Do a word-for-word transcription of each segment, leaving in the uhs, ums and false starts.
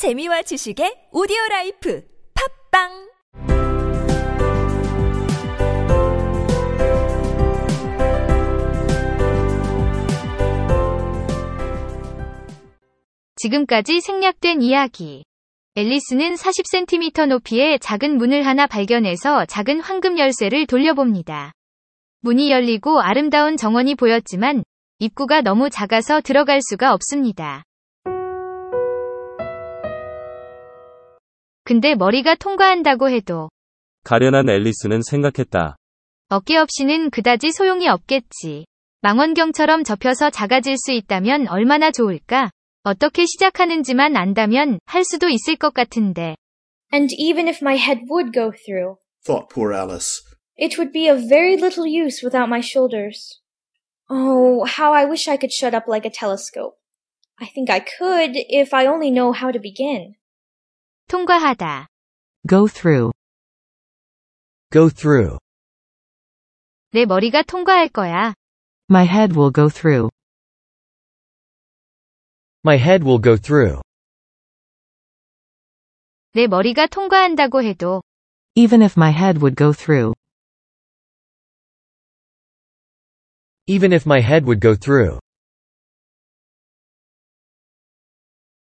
재미와 지식의 오디오라이프 팟빵 지금까지 생략된 이야기. 앨리스는 사십 센티미터 높이의 작은 문을 하나 발견해서 작은 황금 열쇠를 돌려봅니다. 문이 열리고 아름다운 정원이 보였지만 입구가 너무 작아서 들어갈 수가 없습니다. 근데 머리가 통과한다고 해도 가련한 앨리스는 생각했다. 어깨 없이는 그다지 소용이 없겠지. 망원경처럼 접혀서 작아질 수 있다면 얼마나 좋을까? 어떻게 시작하는지만 안다면 할 수도 있을 것 같은데. And even if my head would go through, thought poor Alice, it would be of very little use without my shoulders. Oh, how I wish I could shut up like a telescope. I think I could if I only know how to begin. 통과하다. Go through. Go through. 내 머리가 통과할 거야. My head will go through. My head will go through. 내 머리가 통과한다고 해도 Even if my head would go through. Even if my head would go through.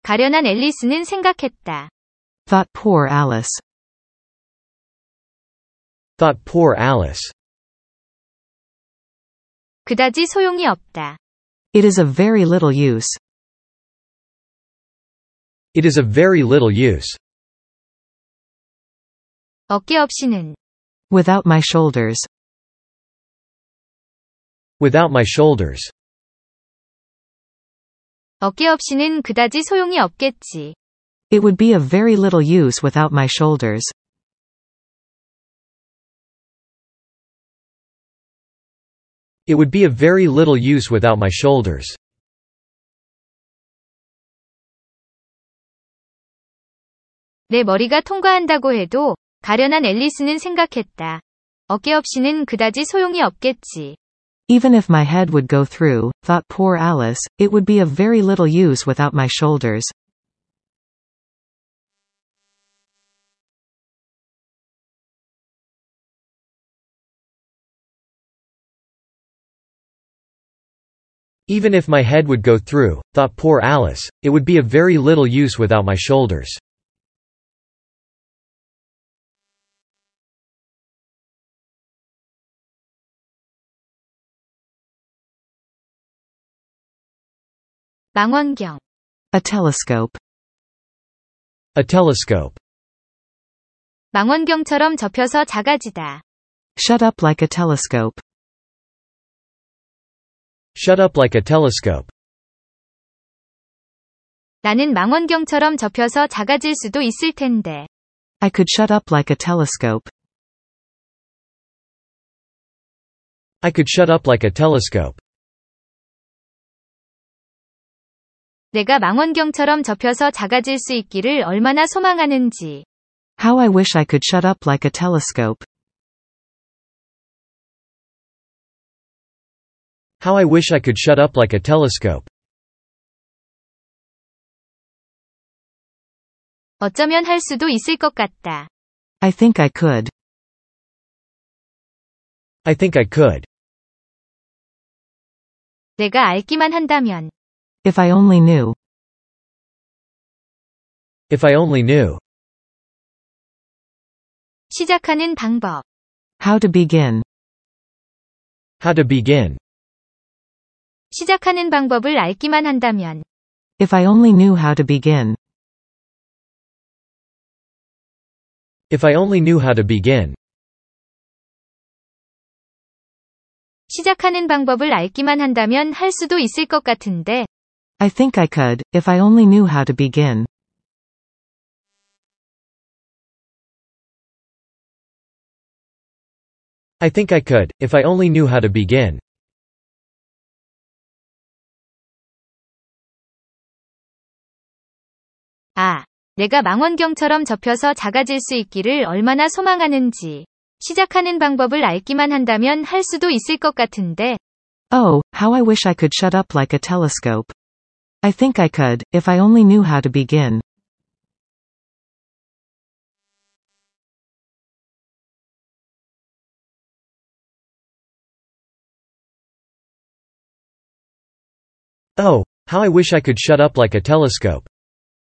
가련한 앨리스는 생각했다. Thought poor Alice. Thought poor Alice. 그다지 소용이 없다. It is of very little use. It is of very little use. 어깨 없이는 Without my shoulders. Without my shoulders. 어깨 없이는 그다지 소용이 없겠지. It would be of very little use without my shoulders. It would be of very little use without my shoulders. 내 머리가 통과한다고 해도 가련한 앨리스는 생각했다. 어깨 없이는 그다지 소용이 없겠지. Even if my head would go through, thought poor Alice, it would be of very little use without my shoulders. Even if my head would go through, thought poor Alice, it would be of very little use without my shoulders. 망원경. A telescope. A telescope. 망원경처럼 접혀서 작아지다. Shut up like a telescope. Shut up like a telescope. 나는 망원경처럼 접혀서 작아질 수도 있을 텐데. I could shut up like a telescope. I could shut up like a telescope. 내가 망원경처럼 접혀서 작아질 수 있기를 얼마나 소망하는지. How I wish I could shut up like a telescope. How I wish I could shut up like a telescope. 어쩌면 할 수도 있을 것 같다. I think I could. I think I could. 내가 알기만 한다면. If I only knew. If I only knew. 시작하는 방법. How to begin. How to begin. 시작하는 방법을 알기만 한다면. If I only knew how to begin. If I only knew how to begin. 시작하는 방법을 알기만 한다면 할 수도 있을 것 같은데. I think I could, if I only knew how to begin. I think I could, if I only knew how to begin. 아, 내가 망원경처럼 접혀서 작아질 수 있기를 얼마나 소망하는지. 시작하는 방법을 알기만 한다면 할 수도 있을 것 같은데. Oh, how I wish I could shut up like a telescope. I think I could, if I only knew how to begin. Oh, how I wish I could shut up like a telescope.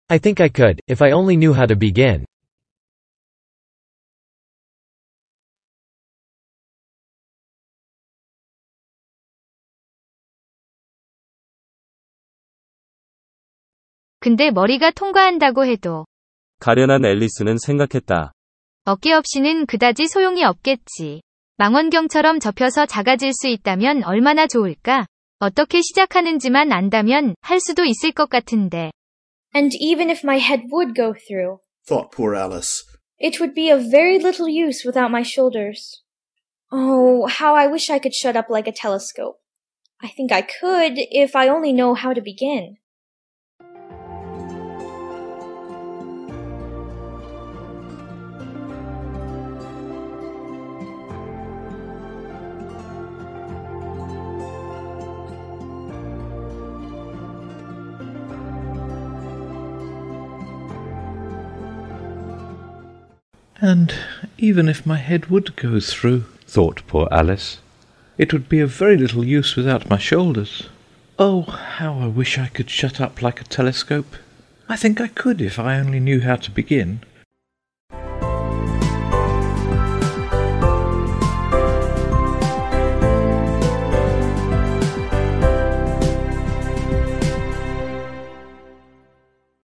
I think I could, if I only knew how to begin. 근데 머리가 통과한다고 해도 가련한 앨리스는 생각했다. 어깨 없이는 그다지 소용이 없겠지. 망원경처럼 접혀서 작아질 수 있다면 얼마나 좋을까? 어떻게 시작하는지만 안다면 할 수도 있을 것 같은데. And even if my head would go through, thought poor Alice, it would be of very little use without my shoulders. Oh, how I wish I could shut up like a telescope. I think I could if I only know how to begin. And even if my head would go through, thought poor Alice, it would be of very little use without my shoulders. Oh, how I wish I could shut up like a telescope. I think I could if I only knew how to begin.